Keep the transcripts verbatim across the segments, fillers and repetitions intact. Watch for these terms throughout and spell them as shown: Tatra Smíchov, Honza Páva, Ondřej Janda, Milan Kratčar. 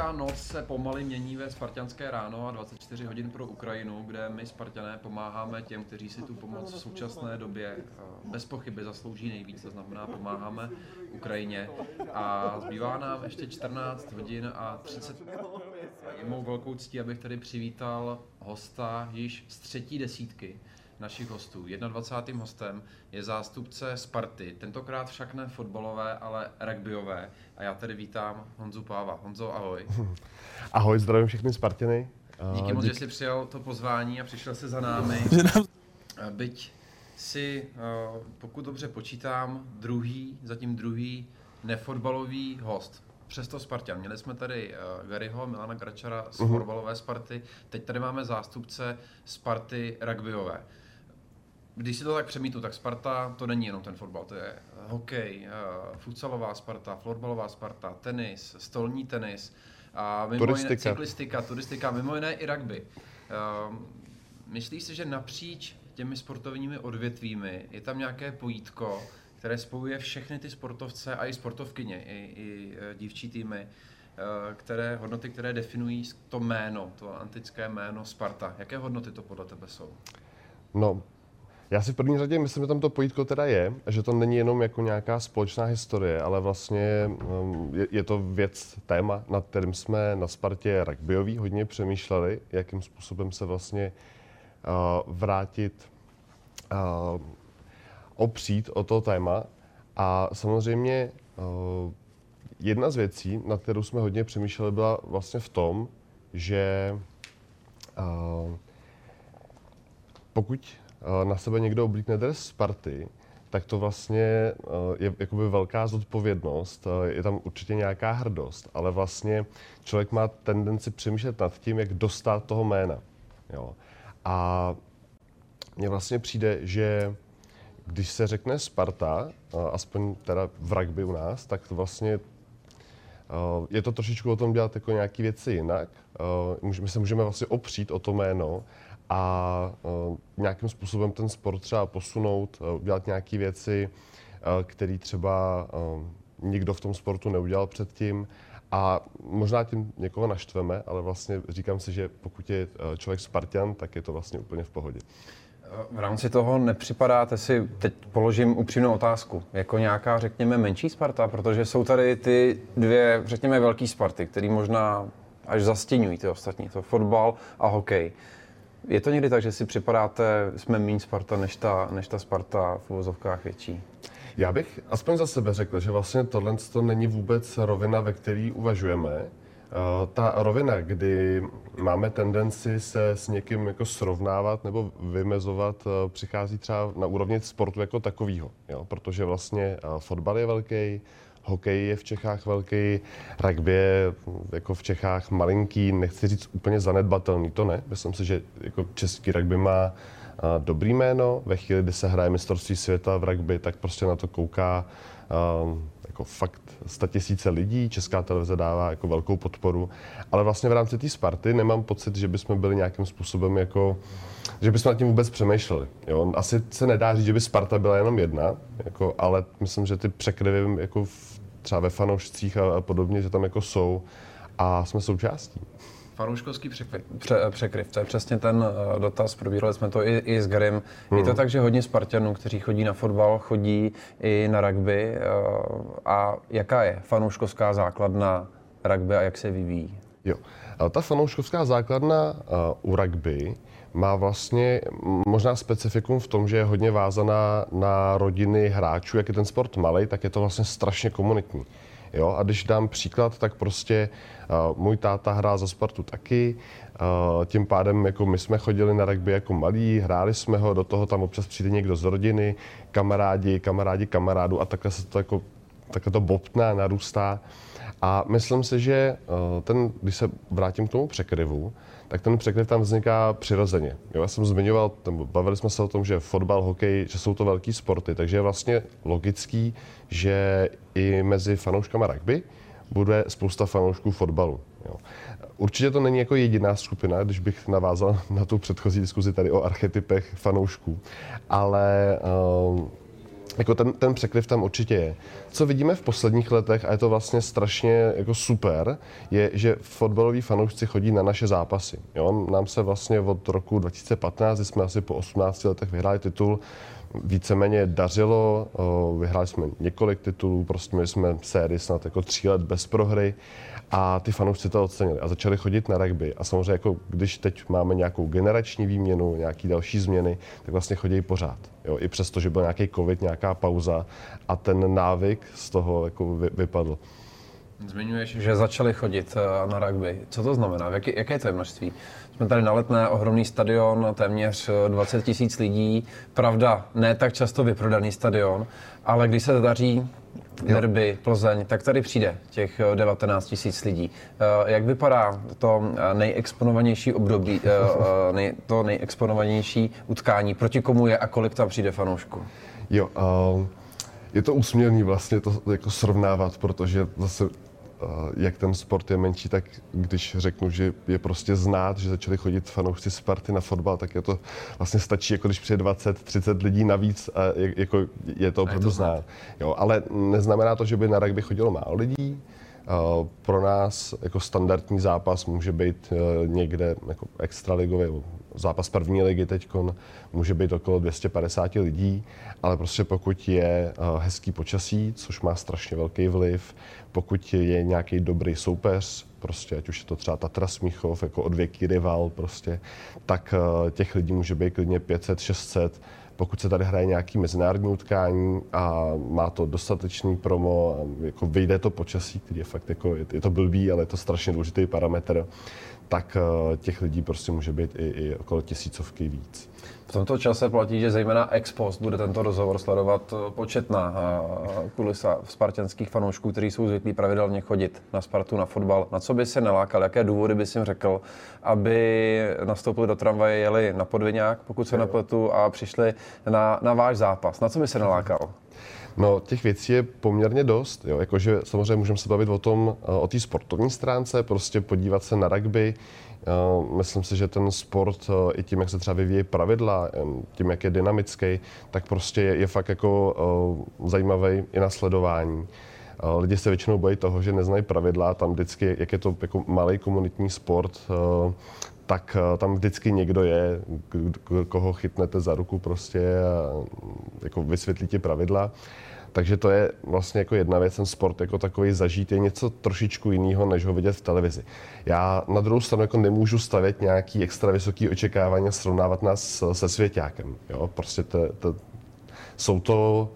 spartianská noc se pomaly mění ve spartianské ráno a dvacet čtyři hodin pro Ukrajinu, kde my Spartané pomáháme těm, kteří si tu pomoc v současné době bez pochyby zaslouží nejvíc, to znamená pomáháme Ukrajině. A zbývá nám ještě čtrnáct hodin a třicet. Je mou velkou ctí, abych tady přivítal hosta již z třetí desítky našich hostů. jednadvacátým hostem je zástupce Sparty, tentokrát však ne fotbalové, ale rugbyové. A já tedy vítám Honzu Páva. Honzo, ahoj. Ahoj, zdravím všechny Spartiny. Díky Dík. moc, že jsi přijal to pozvání a přišel jsi za námi. Byť si, pokud dobře počítám, druhý, zatím druhý nefotbalový host. Přesto Spartan. Měli jsme tady Garyho, Milana Kratčara z uh-huh. fotbalové Sparty. Teď tady máme zástupce Sparty rugbyové. Když si to tak přemítnu, tak Sparta to není jenom ten fotbal, to je hokej, futsalová Sparta, florbalová Sparta, tenis, stolní tenis, a mimo turistika. Jiné, cyklistika, turistika, mimo jiné i rugby. Myslíš si, že napříč těmi sportovními odvětvími je tam nějaké pojítko, které spojuje všechny ty sportovce a i sportovkyně, i, i dívčí týmy, které hodnoty, které definují to jméno, to antické jméno Sparta. Jaké hodnoty to podle tebe jsou? No. Já si v první řadě myslím, že tam to pojítko teda je, že to není jenom jako nějaká společná historie, ale vlastně je, je to věc, téma, nad kterým jsme na Spartě rugbyový hodně přemýšleli, jakým způsobem se vlastně uh, vrátit, uh, opřít o to téma. A samozřejmě uh, jedna z věcí, nad kterou jsme hodně přemýšleli, byla vlastně v tom, že uh, pokud na sebe někdo oblíkne dres Sparty, tak to vlastně je jakoby velká zodpovědnost, je tam určitě nějaká hrdost, ale vlastně člověk má tendenci přemýšlet nad tím, jak dostat toho jména. Jo. A mně vlastně přijde, že když se řekne Sparta, aspoň teda v rugby u nás, tak to vlastně je to trošičku o tom dělat jako nějaké věci jinak. My se můžeme vlastně opřít o to jméno a uh, nějakým způsobem ten sport třeba posunout, uh, udělat nějaké věci, uh, které třeba uh, nikdo v tom sportu neudělal předtím. A možná tím někoho naštveme, ale vlastně říkám si, že pokud je uh, člověk Spartan, tak je to vlastně úplně v pohodě. V rámci toho nepřipadáte si, teď položím upřímnou otázku, jako nějaká, řekněme, menší Sparta, protože jsou tady ty dvě, řekněme, velké Sparty, které možná až zastěňují ty ostatní, to fotbal a hokej. Je to někdy tak, že si připadáte, jsme méně Sparta, než ta, než ta Sparta v uvozovkách větší? Já bych aspoň za sebe řekl, že vlastně tohle to není vůbec rovina, ve které uvažujeme. Ta rovina, kdy máme tendenci se s někým jako srovnávat nebo vymezovat, přichází třeba na úrovni sportu jako takovýho. Jo? Protože vlastně fotbal je velký, hokej je v Čechách velký, rugby je jako v Čechách malinký, nechci říct úplně zanedbatelný, to ne. Myslím si, že jako český rugby má dobrý jméno. Ve chvíli, kdy se hraje mistrovství světa v rugby, tak prostě na to kouká jako fakt statisíce lidí. Česká televize dává jako velkou podporu. Ale vlastně v rámci té Sparty nemám pocit, že bychom byli nějakým způsobem jako, že bychom nad tím vůbec přemýšleli. Jo? Asi se nedá říct, že by Sparta byla jenom jedna, jako, ale myslím, že ty překryvy jako v, třeba ve fanoušcích a, a podobně, že tam jako jsou a jsme součástí. Fanouškovský překryv. Pře, překryv, to je přesně ten uh, dotaz, probírali jsme to i, i s Garym. Hmm. Je to tak, že hodně Spartanů, kteří chodí na fotbal, chodí i na rugby. Uh, a jaká je fanouškovská základna rugby a jak se vyvíjí? Jo, ale ta fanouškovská základna uh, u rugby má vlastně možná specifikum v tom, že je hodně vázaná na rodiny hráčů. Jak je ten sport malej, tak je to vlastně strašně komunitní. Jo? A když dám příklad, tak prostě uh, můj táta hrál za Spartu taky. Uh, tím pádem jako my jsme chodili na rugby jako malí, hráli jsme ho, do toho tam občas přijde někdo z rodiny, kamarádi, kamarádi, kamarádu a takhle se to jako, takhle to bobtná, narůstá. A myslím si, že ten, když se vrátím k tomu překryvu, tak ten překryv tam vzniká přirozeně. Jo, já jsem zmiňoval, bavili jsme se o tom, že fotbal, hokej, že jsou to velký sporty, takže je vlastně logický, že i mezi fanouškama rugby bude spousta fanoušků fotbalu. Jo. Určitě to není jako jediná skupina, když bych navázal na tu předchozí diskuzi tady o archetypech fanoušků, ale um, jako ten, ten překliv tam určitě je. Co vidíme v posledních letech, a je to vlastně strašně jako super, je, že fotbaloví fanoušci chodí na naše zápasy. Jo? Nám se vlastně od roku dva tisíce patnáct, kdy jsme asi po osmnácti letech vyhráli titul, víceméně dařilo, vyhráli jsme několik titulů, prostě měli jsme sérii snad jako tří let bez prohry a ty fanoušci to ocenili a začali chodit na rugby. A samozřejmě, jako když teď máme nějakou generační výměnu, nějaké další změny, tak vlastně chodí pořád. Jo? I přesto, že byl nějaký covid, nějaká pauza a ten návyk z toho jako vy, vypadl. Zmiňuješ, že začali chodit na rugby. Co to znamená? Jaký, jaké je to množství? Jsme tady na Letné, ohromný stadion, téměř dvacet tisíc lidí. Pravda, ne tak často vyprodaný stadion, ale když se daří derby, Plzeň, tak tady přijde těch devatenáct tisíc lidí. Jak vypadá to nejexponovanější období, to nejexponovanější utkání? Proti komu je a kolik tam přijde fanoušků? Jo, um, je to úsměvný vlastně to jako srovnávat, protože zase jak ten sport je menší, tak když řeknu, že je prostě znát, že začali chodit fanoušci Sparty na fotbal, tak je to vlastně stačí, jako když přijde dvacet třicet lidí navíc a je, jako je to opravdu znát. Jo, ale neznamená to, že by na rugby chodilo málo lidí. Pro nás jako standardní zápas může být někde jako extraligový, zápas první ligy teďkon může být okolo dvě stě padesát lidí, ale prostě pokud je hezký počasí, což má strašně velký vliv, pokud je nějaký dobrý soupeř, prostě ať už je to třeba Tatra Smíchov, jako odvěký rival prostě, tak těch lidí může být klidně pět set, šest set. Pokud se tady hraje nějaké mezinárodní utkání a má to dostatečný promo, jako vyjde to počasí, který je fakt jako, je to blbý, ale je to strašně důležitý parametr, tak těch lidí prostě může být i, i okolo tisícovky víc. V tomto čase platí, že zejména ex post bude tento rozhovor sledovat početná kulisa spartanských fanoušků, kteří jsou zvyklí pravidelně chodit na Spartu, na fotbal. Na co by se nalákal, jaké důvody by si jim řekl, aby nastoupili do tramvaje, jeli na Podviňák, pokud se nepletu, a přišli na, na váš zápas? Na co by se nalákal? No, těch věcí je poměrně dost, jo, jakože samozřejmě můžeme se bavit o tom, o té sportovní stránce, prostě podívat se na rugby. Myslím si, že ten sport i tím, jak se třeba vyvíjí pravidla, tím, jak je dynamický, tak prostě je, je fakt jako zajímavý i na sledování. Lidi se většinou bojí toho, že neznají pravidla, tam vždycky, jak je to jako malý komunitní sport, tak tam vždycky někdo je, koho chytnete za ruku prostě a jako vysvětlí ti pravidla. Takže to je vlastně jako jedna věc, ten sport jako takový zažít je něco trošičku jiného, než ho vidět v televizi. Já na druhou stranu jako nemůžu stavět nějaký extra vysoký očekávání a srovnávat nás se svěťákem. Jo? Prostě to, to, jsou to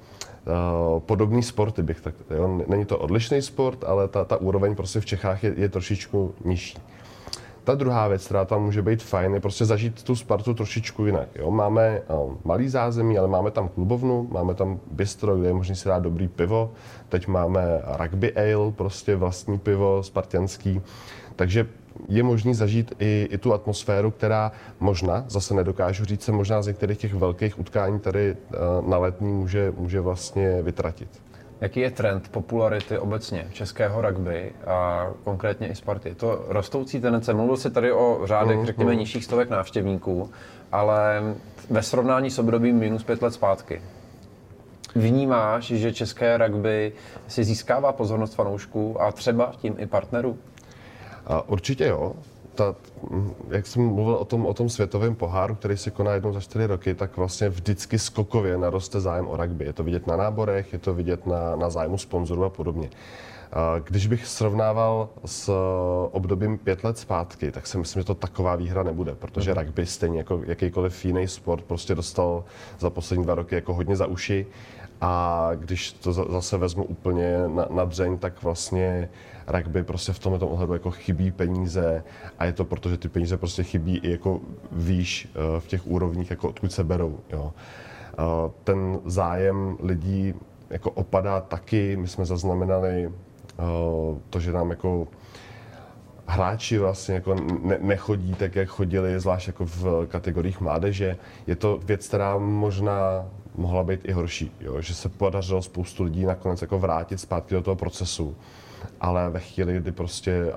uh, podobný sporty, bych tak, jo? Není to odlišný sport, ale ta, ta úroveň prostě v Čechách je, je trošičku nižší. Ta druhá věc, která tam může být fajn, je prostě zažít tu Spartu trošičku jinak. Jo? Máme um, malý zázemí, ale máme tam klubovnu, máme tam bistro, kde je možný si dát dobrý pivo. Teď máme rugby ale, prostě vlastní pivo spartanský. Takže je možný zažít i, i tu atmosféru, která možná, zase nedokážu říct, se možná z některých těch velkých utkání tady uh, na Letní může, může vlastně vytratit. Jaký je trend popularity obecně českého rugby a konkrétně i Sparty? Je to rostoucí tendence? Mluvil jsi tady o řádech, mm, řekněme, mm. nižších stovek návštěvníků, ale ve srovnání s obdobím minus pět let zpátky. Vnímáš, že české rugby si získává pozornost fanoušků a třeba tím i partnerů? A určitě jo. Ta, jak jsem mluvil o tom, o tom světovém poháru, který se koná jednou za čtyři roky, tak vlastně vždycky skokově naroste zájem o rugby. Je to vidět na náborech, je to vidět na, na zájmu sponzorů a podobně. Když bych srovnával s obdobím pět let zpátky, tak si myslím, že to taková výhra nebude, protože rugby stejně jako jakýkoliv jiný sport prostě dostal za poslední dva roky jako hodně za uši. A když to zase vezmu úplně na, na dřeň, tak vlastně rugby prostě v tomto ohledu jako chybí peníze a je to proto, že ty peníze prostě chybí i jako výš v těch úrovních, jako odkud se berou. Jo. Ten zájem lidí jako opadá taky, my jsme zaznamenali to, že nám jako hráči vlastně jako ne- nechodí tak, jak chodili, zvlášť jako v kategoriích mládeže. Je to věc, která možná mohla být i horší, jo? Že se podařilo spoustu lidí nakonec jako vrátit zpátky do toho procesu, ale ve chvíli, kdy prostě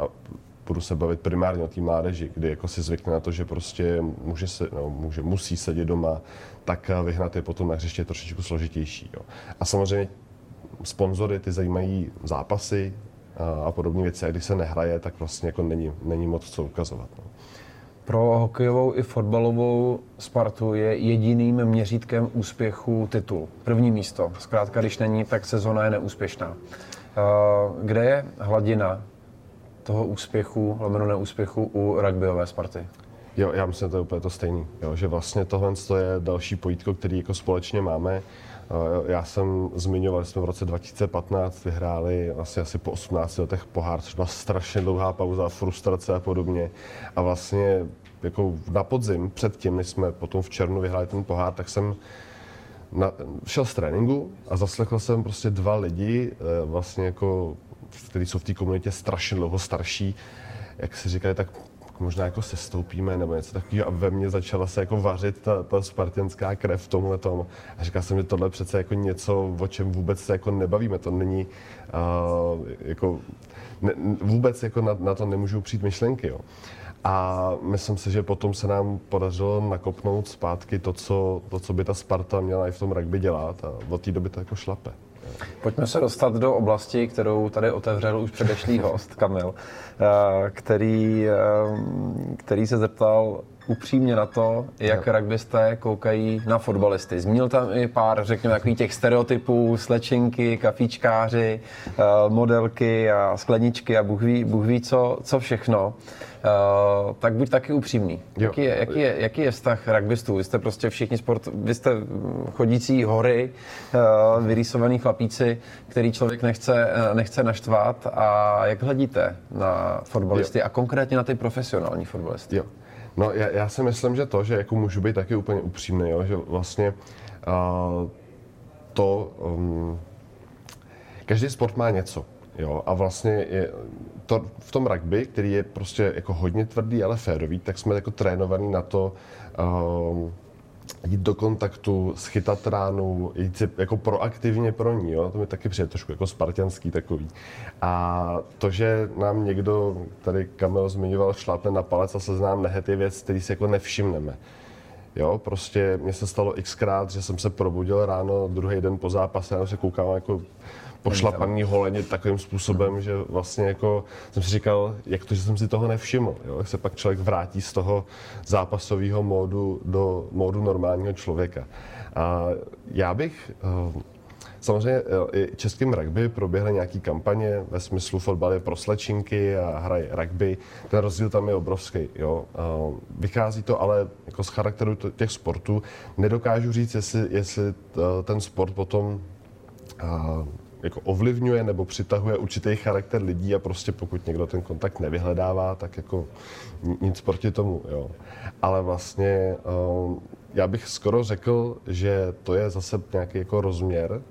budu se bavit primárně o té mládeži, kdy jako si zvykne na to, že prostě může se, no, může, musí sedět doma, tak vyhnat je potom na hřiště trošičku složitější. Jo. A samozřejmě sponzory, ty zajímají zápasy a podobné věci. A když se nehraje, tak vlastně jako není, není moc co ukazovat. No. Pro hokejovou i fotbalovou Spartu je jediným měřítkem úspěchu titul. První místo. Zkrátka, když není, tak sezona je neúspěšná. Kde je hladina toho úspěchu, lomeno neúspěchu u rugbyové Sparty? Jo, já myslím, že to je úplně to stejný. Jo, že vlastně tohle je další pojítko, který jako společně máme. Já jsem zmiňoval, že jsme v roce dva tisíce patnáct vyhráli vlastně asi po osmnácti letech pohár, což byla strašně dlouhá pauza, frustrace a podobně. A vlastně jako na podzim, předtím, než jsme potom v červnu vyhráli ten pohár, tak jsem na, šel z tréninku a zaslechl jsem prostě dva lidi, vlastně jako, kteří jsou v té komunitě strašně dlouho starší, jak si říkali, tak možná jako sestoupíme nebo něco takového, a ve mně začala se jako vařit ta, ta spartanská krev v tomhle tomu. A říkal jsem, že tohle přece jako něco, o čem vůbec se jako nebavíme, to není uh, jako ne, vůbec jako na, na to nemůžou přijít myšlenky, jo. A myslím si, že potom se nám podařilo nakopnout zpátky to, co, to, co by ta Sparta měla i v tom rugby dělat, a od té doby to jako šlape. Pojďme se dostat do oblasti, kterou tady otevřel už předešlý host, Kamil, který, který se zeptal upřímně na to, jak rugbysté koukají na fotbalisty. Zmínil tam i pár, řekněme, takových těch stereotypů, slečinky, kafíčkáři, modelky a skleničky a Bůh ví, Bůh ví co, co všechno. Uh, tak buď taky upřímný. Jaký je, jaký, je, jaký je vztah rugbystů? Vy jste prostě všichni sport, vy jste chodící hory, uh, vyrýsovaný chlapíci, který člověk nechce, nechce naštvat. A jak hledíte na fotbalisty, jo, a konkrétně na ty profesionální fotbalisty? Jo. No, já, já si myslím, že to, že jako můžu být taky úplně upřímný, jo? Že vlastně uh, to... Um, každý sport má něco. Jo, a vlastně je to, v tom rugby, který je prostě jako hodně tvrdý, ale férový, tak jsme jako trénovaní na to um, jít do kontaktu, schytat ránu, jít si jako proaktivně pro ní, jo? To mi taky přijde trošku jako spartanský takový. A to, že nám někdo, tady Kamil zmiňoval, šlápne na palec a se znám nehet, je věc, který si jako nevšimneme. Jo, prostě mně se stalo xkrát, že jsem se probudil ráno, druhý den po zápase, já se koukám jako pošlapaný holeně takovým způsobem, že vlastně jako jsem si říkal, jak to, že jsem si toho nevšiml, jo? Jak se pak člověk vrátí z toho zápasového módu do módu normálního člověka. A já bych, samozřejmě i českým rugby proběhly nějaký kampaně, ve smyslu fotbal je pro slečinky a hraje rugby, ten rozdíl tam je obrovský, jo? Vychází to ale jako z charakteru těch sportů, nedokážu říct, jestli, jestli ten sport potom jako ovlivňuje nebo přitahuje určitý charakter lidí, a prostě pokud někdo ten kontakt nevyhledává, tak jako nic proti tomu, jo. Ale vlastně já bych skoro řekl, že to je zase nějaký jako rozměr,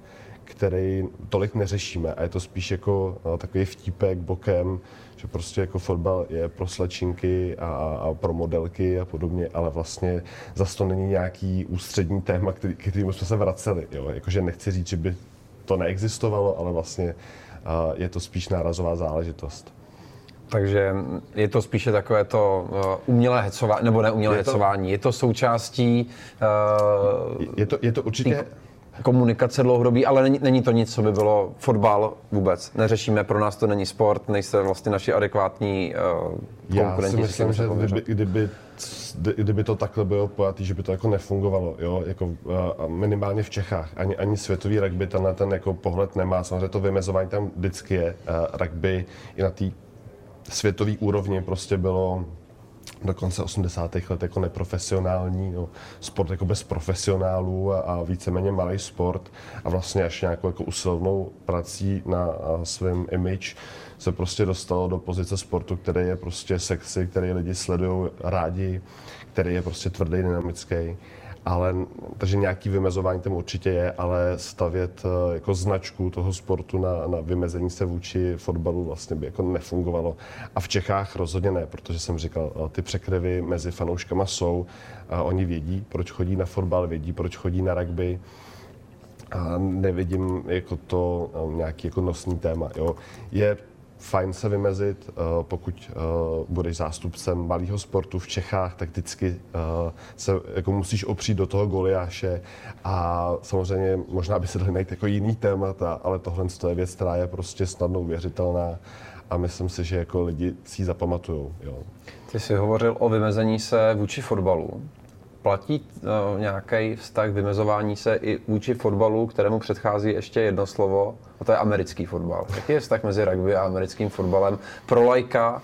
který tolik neřešíme, a je to spíš jako takový vtípek bokem, že prostě jako fotbal je pro slečinky a, a pro modelky a podobně, ale vlastně zase to není nějaký ústřední téma, který, kterým jsme se vraceli, jo. Jakože nechci říct, že by to neexistovalo, ale vlastně je to spíš nárazová záležitost. Takže je to spíše takové to umělé hecování, nebo neumělé je to, hecování. Je to součástí uh, je to, je to určitě komunikace dlouhodobí, ale není, není to nic, co by bylo fotbal vůbec. Neřešíme, pro nás to není sport, nejste vlastně naši adekvátní uh, konkurenti. Já si myslím, že kdyby, kdyby, kdyby to takhle bylo pojatý, že by to jako nefungovalo, jo? Jako, uh, minimálně v Čechách. Ani, ani světový rugby tenhle ten jako pohled nemá. Samozřejmě to vymezování tam vždycky je. Uh, rugby i na té světové úrovni prostě bylo do konce osmdesátých let jako neprofesionální, jo. Sport jako bez profesionálů a, a víceméně malý sport, a vlastně až nějakou jako usilovnou prací na svém image se prostě dostalo do pozice sportu, který je prostě sexy, který lidi sledují rádi, který je prostě tvrdý, dynamický. Ale, takže nějaký vymezování tam určitě je, ale stavět jako značku toho sportu na, na vymezení se vůči fotbalu vlastně by jako nefungovalo. A v Čechách rozhodně ne, protože jsem říkal, ty překryvy mezi fanouškama jsou, a oni vědí, proč chodí na fotbal, vědí, proč chodí na rugby. A nevidím jako to nějaký jako nosný téma, jo. Je fajn se vymezit, pokud budeš zástupcem malého sportu v Čechách, tak vždycky se jako musíš opřít do toho Goliáše a samozřejmě možná by se dali najít jako jiný témata, ale tohle je věc, která je prostě snadno uvěřitelná a myslím si, že jako lidi si ji zapamatujou. Jo. Ty jsi hovořil o vymezení se vůči fotbalu. Platí uh, nějaký vztah vymezování se i vůči fotbalu, kterému předchází ještě jedno slovo, a to je americký fotbal. Jaký je vztah mezi rugby a americkým fotbalem? Pro laika uh,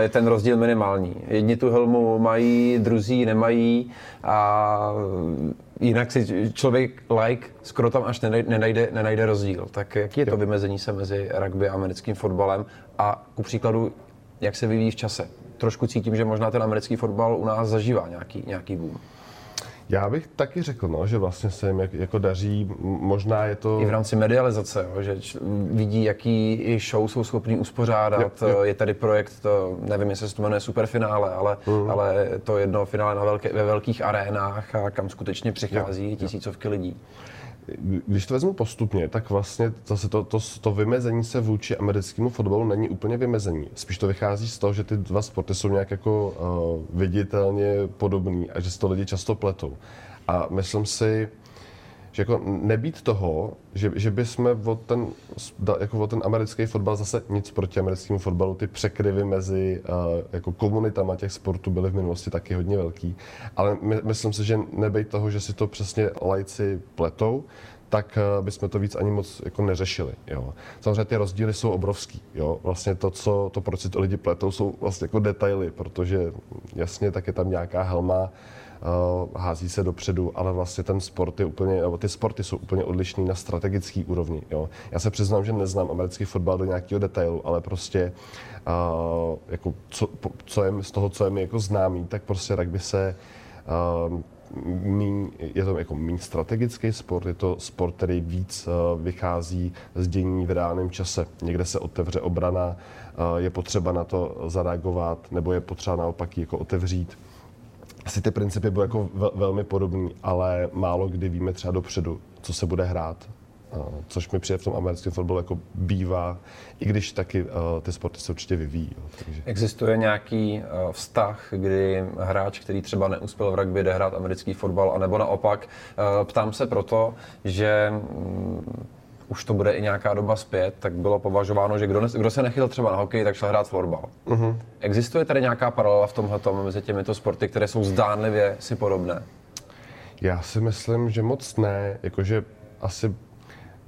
je ten rozdíl minimální. Jedni tu helmu mají, druzí nemají a jinak si člověk laik skoro tam až nenajde, nenajde rozdíl. Tak jaký je to vymezení se mezi rugby a americkým fotbalem a ku příkladu, jak se vyvíjí v čase? Trošku cítím, že možná ten americký fotbal u nás zažívá nějaký, nějaký boom. Já bych taky řekl, no, že vlastně se jim jako daří, možná je to... I v rámci medializace, že vidí, jaký show jsou schopní uspořádat. Je, je. je tady projekt, nevím, jestli se to jmenuje Superfinále, ale, mm. ale to jedno finále na velké, ve velkých arénách, a kam skutečně přichází je. tisícovky lidí. Když to vezmu postupně, tak vlastně zase to, to, to vymezení se vůči americkému fotbalu není úplně vymezení. Spíš to vychází z toho, že ty dva sporty jsou nějak jako uh, viditelně podobný a že se to lidi často pletou. A myslím si, že jako nebýt toho, že, že bychom o ten, jako o ten americký fotbal, zase nic proti americkému fotbalu, ty překryvy mezi uh, jako komunitama těch sportů byly v minulosti taky hodně velký, ale my, myslím si, že nebýt toho, že si to přesně lajci pletou, tak uh, bychom to víc ani moc jako neřešili. Jo. Samozřejmě ty rozdíly jsou obrovský. Jo. Vlastně to, co, to, proč si to lidi pletou, jsou vlastně jako detaily, protože jasně, tak je tam nějaká helma, hází se dopředu, ale vlastně ten sport je úplně, ty sporty jsou úplně odlišný na strategický úrovni. Jo. Já se přiznám, že neznám americký fotbal do nějakého detailu, ale prostě uh, jako co, co je, z toho, co je mi jako známý, tak prostě rugby se uh, míň, je to jako míň strategický sport, je to sport, který víc uh, vychází z dění v reálném čase. Někde se otevře obrana, uh, je potřeba na to zareagovat, nebo je potřeba naopak jako otevřít. Asi ty principy budou jako velmi podobný, ale málo kdy víme třeba dopředu, co se bude hrát, což mi přijde v tom americkém fotbalu jako bývá, i když taky ty sporty se určitě vyvíjí. Takže. Existuje nějaký vztah, kdy hráč, který třeba neuspěl v rugby, jde hrát americký fotbal, anebo naopak? Ptám se proto, že už to bude i nějaká doba zpět, tak bylo považováno, že kdo, ne, kdo se nechytil třeba na hokej, tak šel hrát florbal. Uh-huh. Existuje tady nějaká paralela v tomhletom mezi těmito sporty, které jsou zdánlivě si podobné? Já si myslím, že moc ne. Jakože asi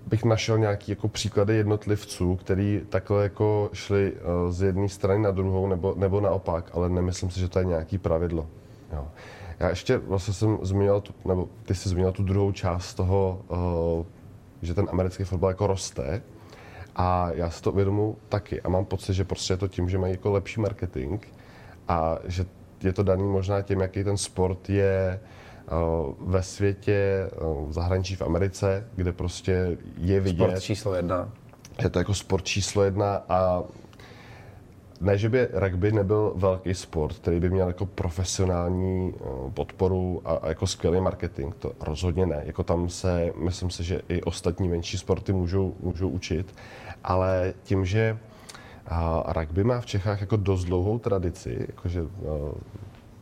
bych našel nějaké jako příklady jednotlivců, který takhle jako šli z jedné strany na druhou nebo, nebo naopak, ale nemyslím si, že to je nějaké pravidlo. Jo. Já ještě vlastně jsem zmínil, tu, nebo ty jsi zmínil tu druhou část toho uh, že ten americký fotbal jako roste a já si to uvědomuji taky a mám pocit, že prostě je to tím, že mají jako lepší marketing a že je to daný možná tím, jaký ten sport je ve světě, v zahraničí, v Americe, kde prostě je vidět. Sport číslo jedna. Je to jako sport číslo jedna a ne, že by rugby nebyl velký sport, který by měl jako profesionální podporu a, a jako skvělý marketing, to rozhodně ne. Jako tam se, myslím si, že i ostatní menší sporty můžou, můžou učit, ale tím, že a, rugby má v Čechách jako dost dlouhou tradici, jakože a,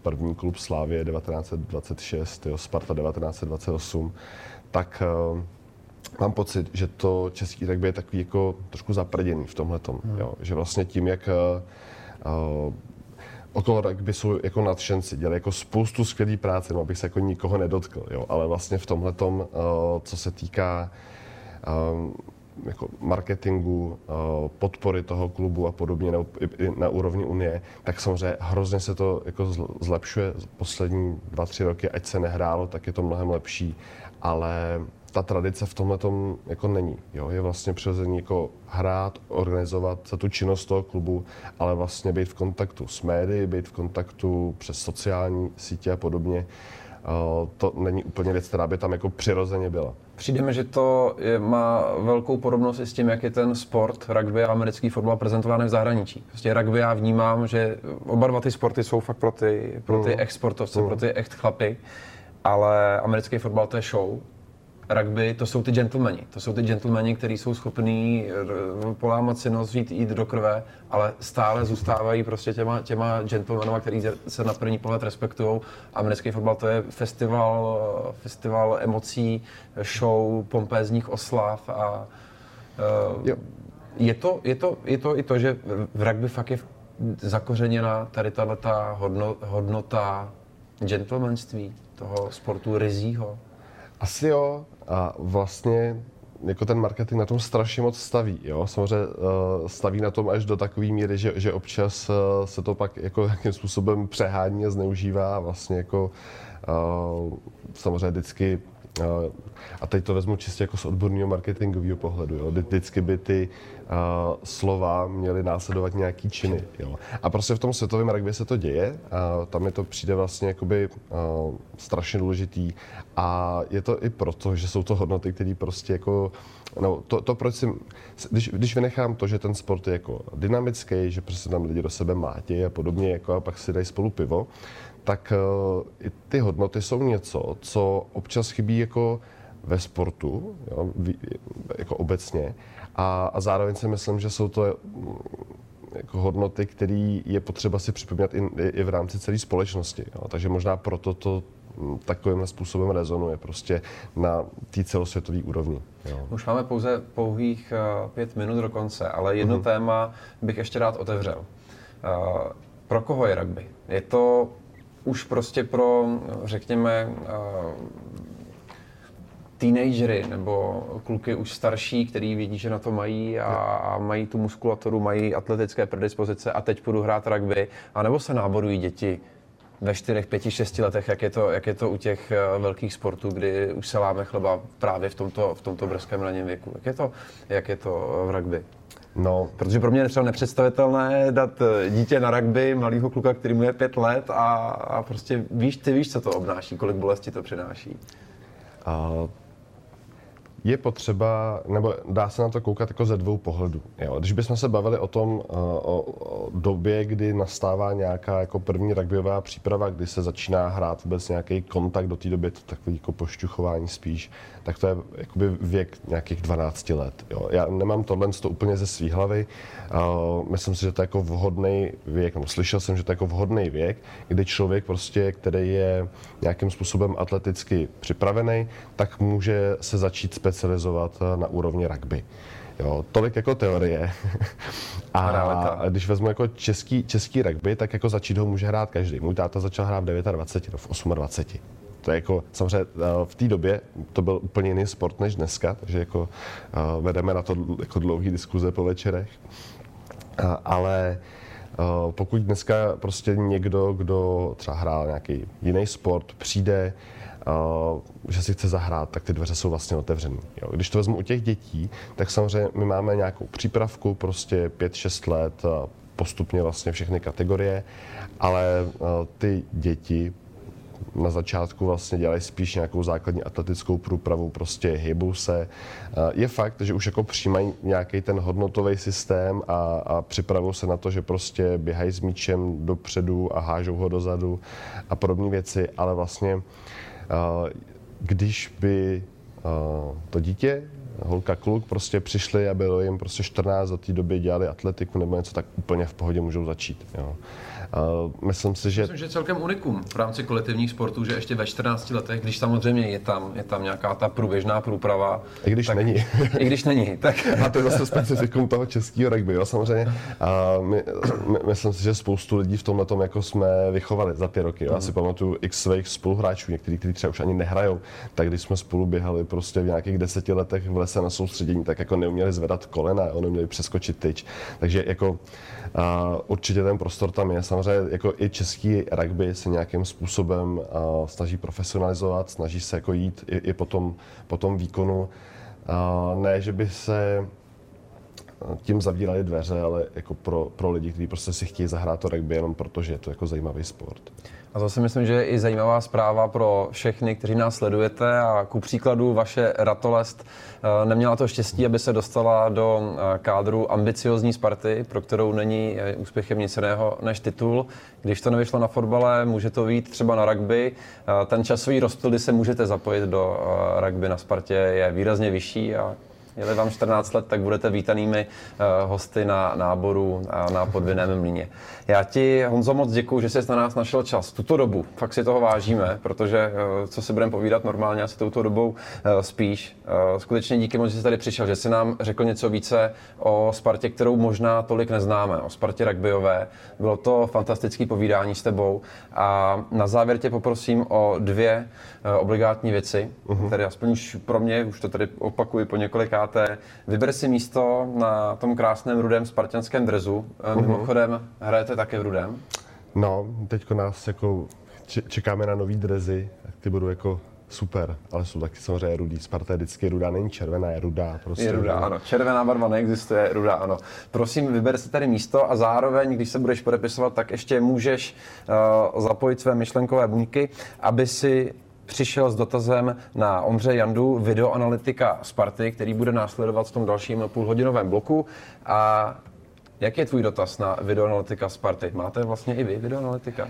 první klub Slávie devatenáct dvacet šest, jo, Sparta devatenáct dvacet osm, tak a, mám pocit, že to český rugby je takový jako trošku zaprděný v tomhletom, hmm. jo. Že vlastně tím, jak uh, okolo rugby jsou jako nadšenci, dělají jako spoustu skvělý práce, no abych se jako nikoho nedotkl, jo. Ale vlastně v tomhletom, uh, co se týká um, jako marketingu, uh, podpory toho klubu a podobně, nebo i na úrovni Unie, tak samozřejmě hrozně se to jako zlepšuje poslední dva, tři roky, ať se nehrálo, tak je to mnohem lepší, ale ta tradice v tomhletom jako není. Jo? Je vlastně přirozený jako hrát, organizovat tu činnost toho klubu, ale vlastně být v kontaktu s médii, být v kontaktu přes sociální sítě a podobně. To není úplně věc, která by tam jako přirozeně byla. Přijde mi, že to je, má velkou podobnost i s tím, jak je ten sport rugby a americký fotbal prezentován v zahraničí. Prostě rugby já vnímám, že oba dva ty sporty jsou fakt pro ty, pro ty mm. ex-sportovce, mm. pro ty echt chlapy, ale americký fotbal to je show. rugby, to jsou ty gentlemani. To jsou ty gentlemani, kteří jsou schopní polámat si nos, jít, jít do krve, ale stále zůstávají prostě těma, těma gentlemanama, kteří se na první pohled respektují. Americký fotbal, to je festival, festival emocí, show, pompézních oslav a uh, je to, je to, je to i to, že v rugby fakt je zakořeněna tady tato hodno, hodnota gentlemanství, toho sportu rizího. Asi jo. A vlastně jako ten marketing na tom strašně moc staví, jo. Samozřejmě staví na tom až do takové míry, že, že občas se to pak jako nějakým způsobem přehání a zneužívá. Vlastně jako samozřejmě vždycky, a teď to vezmu čistě jako z odborného marketingového pohledu, jo. Vždycky by ty slova měly následovat nějaký činy, jo. A prostě v tom světovém rugby se to děje, a tam mi to přijde vlastně jakoby strašně důležitý. A je to i proto, že jsou to hodnoty, které prostě jako, no to, to proč si, když, když vynechám to, že ten sport je jako dynamický, že prostě tam lidi do sebe mátí a podobně, jako a pak si dají spolu pivo, tak i ty hodnoty jsou něco, co občas chybí jako ve sportu, jo, jako obecně. A, a zároveň si myslím, že jsou to jako hodnoty, které je potřeba si připomínat i, i v rámci celé společnosti. Jo. Takže možná proto to takovýmhle způsobem rezonuje prostě na té celosvětové úrovni. Jo. Už máme pouze pouhých pět minut do konce, ale jedno mm-hmm. téma bych ještě rád otevřel. Pro koho je rugby? Je to už prostě pro, řekněme, teenagery nebo kluky už starší, kteří vědí, že na to mají a mají tu muskulaturu, mají atletické predispozice a teď půjdu hrát rugby, anebo se náborují děti ve čtyřech, pěti, šesti letech, jak je to, jak je to u těch velkých sportů, kdy už se láme chleba právě v tomto, v tomto brzkém raném věku. Jak je to, jak je to v rugby? No, protože pro mě je třeba nepředstavitelné dát dítě na rugby, malýho kluka, který mu je pět let a, a prostě víš, ty víš, co to obnáší, kolik bolesti to přináší. A je potřeba, nebo dá se na to koukat jako ze dvou pohledů. Jo, když bychom se bavili o tom, o, o době, kdy nastává nějaká jako první rugbyová příprava, kdy se začíná hrát vůbec nějaký kontakt, do té doby to takové jako pošťuchování spíš, tak to je jakoby věk nějakých dvanácti let. Jo. Já nemám tohle to úplně ze svý hlavy, myslím si, že to je jako vhodný věk, nebo slyšel jsem, že to je jako vhodný věk, kdy člověk prostě, který je nějakým způsobem atleticky připravený, tak může se začít specializovat na úrovni rugby. Jo, tolik jako teorie. A když vezmu jako český, český rugby, tak jako začít ho může hrát každý. Můj táta začal hrát v dvacet devět, no v dvacet osm. To je jako, samozřejmě v té době to byl úplně jiný sport než dneska, takže jako vedeme na to jako dlouhý diskuze po večerech. Ale pokud dneska prostě někdo, kdo třeba hrál nějaký jiný sport, přijde, Uh, že si chce zahrát, tak ty dveře jsou vlastně otevřený. Jo. Když to vezmu u těch dětí, tak samozřejmě my máme nějakou přípravku, prostě pět šest let, postupně vlastně všechny kategorie, ale uh, ty děti na začátku vlastně dělají spíš nějakou základní atletickou průpravu, prostě hýbou se. Je fakt, že už jako přijímají nějaký ten hodnotový systém a, a připravují se na to, že prostě běhají s míčem dopředu a hážou ho dozadu a podobné věci, ale vlastně když by to dítě, holka, kluk, prostě přišli a bylo jim prostě čtrnáct, do té doby dělali atletiku nebo něco, tak úplně v pohodě můžou začít. Jo. Myslím si, že... Myslím, že celkem unikum v rámci kolektivních sportů, že ještě ve čtrnácti letech, když samozřejmě je tam, je tam nějaká ta průběžná průprava. I když tak... není. I když není, tak... A to je zase specifikum toho českého rugby, jo, samozřejmě. A my, my, myslím si, že spoustu lidí v tomhle tom jako jsme vychovali za ty roky, jo. Já si pamatuju x svých spoluhráčů, některý, kteří třeba už ani nehrajou, tak když jsme spolu běhali prostě v nějakých deseti letech v lese na soustředění, tak jako neuměli zvedat kolena, jo, neuměli přeskočit tyč. Takže jako a určitě ten prostor tam je. Samozřejmě jako i český rugby se nějakým způsobem uh, snaží profesionalizovat, snaží se jako jít i, i po, tom, po tom výkonu. Uh, ne, že by se tím zavírali dveře, ale jako pro, pro lidi, kteří prostě si chtějí zahrát to rugby jenom protože je to jako zajímavý sport. A to si myslím, že je i zajímavá zpráva pro všechny, kteří nás sledujete a ku příkladu vaše Ratolest neměla to štěstí, aby se dostala do kádru ambiciozní Sparty, pro kterou není úspěchem nic jiného než titul. Když to nevyšlo na fotbale, může to být třeba na rugby. Ten časový rozptyl, kdy se můžete zapojit do rugby na Spartě, je výrazně vyšší a je-li vám čtrnáct let, tak budete vítanými hosty na náboru a na Podvinném mlýně. Já ti, Honzo, moc děkuju, že jsi na nás našel čas. Tuto dobu, fakt si toho vážíme, protože co si budeme povídat normálně, asi touto dobou spíš. Skutečně díky moc, že jsi tady přišel, že jsi nám řekl něco více o Spartě, kterou možná tolik neznáme, o Spartě rugbyové. Bylo to fantastické povídání s tebou a na závěr tě poprosím o dvě obligátní věci, uh-huh. které aspoň už pro mě, už to tady opakuji po několika. Vyber si místo na tom krásném rudém spartanském drezu. Mimochodem, uh-huh. hrajete také v rudém? No, teďko nás jako čekáme na nový drezy, ty budou jako super, ale jsou taky samozřejmě rudý. Sparta je vždycky rudá, není červená, je rudá. Prostě je rudá, ano. Červená barva neexistuje, rudá, ano. Prosím, vyber si tady místo a zároveň, když se budeš podepisovat, tak ještě můžeš uh, zapojit své myšlenkové buňky, aby si přišel s dotazem na Ondřeje Jandu, videoanalytika Sparty, který bude následovat v tom dalším půlhodinovém bloku. A jak je tvůj dotaz na videoanalytika Sparty? Máte vlastně i vy videoanalytika?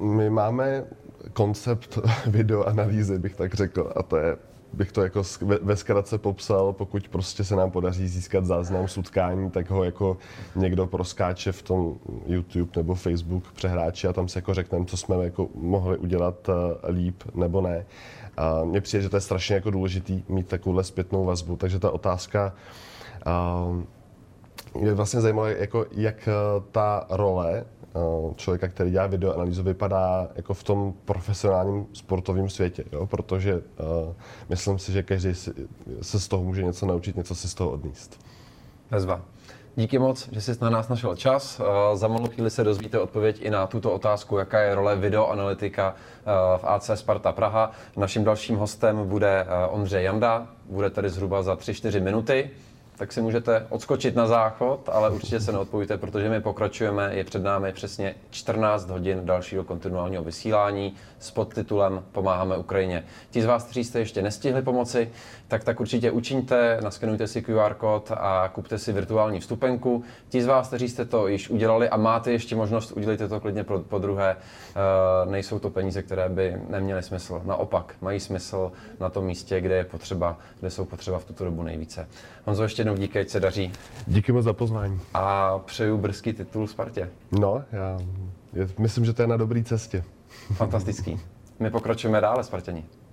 My máme koncept videoanalýzy, bych tak řekl, a to je, bych to jako ve zkratce popsal, pokud prostě se nám podaří získat záznam z utkání, tak ho jako někdo proskáče v tom YouTube nebo Facebook přehráči a tam se jako řekneme, co jsme jako mohli udělat líp nebo ne. A mně přijde, že to je strašně jako důležitý mít takovouhle zpětnou vazbu, takže ta otázka je vlastně zajímavá, jako jak ta role člověka, který dělá videoanalýzu, vypadá jako v tom profesionálním sportovním světě, jo? Protože uh, myslím si, že každý si, se z toho může něco naučit, něco si z toho odníst. Bezva. Díky moc, že jsi na nás našel čas. Uh, za malou chvíli se dozvíte odpověď i na tuto otázku, jaká je role videoanalytika uh, v á cé Sparta Praha. Naším dalším hostem bude uh, Ondřej Janda, bude tady zhruba za tři čtyři minuty. Tak si můžete odskočit na záchod, ale určitě se neodpojíte, protože my pokračujeme. Je před námi přesně čtrnáct hodin dalšího kontinuálního vysílání s podtitulem Pomáháme Ukrajině. Ti z vás, kteří jste ještě nestihli pomoci, tak tak určitě učiňte, naskenujte si kjú ár kód a kupte si virtuální vstupenku. Ti z vás, kteří jste to již udělali a máte ještě možnost, udělejte to klidně podruhé. Nejsou to peníze, které by neměly smysl. Naopak, mají smysl na tom místě, kde je potřeba, kde jsou potřeba v tuto dobu nejvíce. Honzo, ještě jednou díky, ať se daří. Díky moc za pozvání. A přeju brzký titul Spartě. No, já myslím, že to je na dobré cestě. Fantastický. My pokračujeme dále, Spartěni.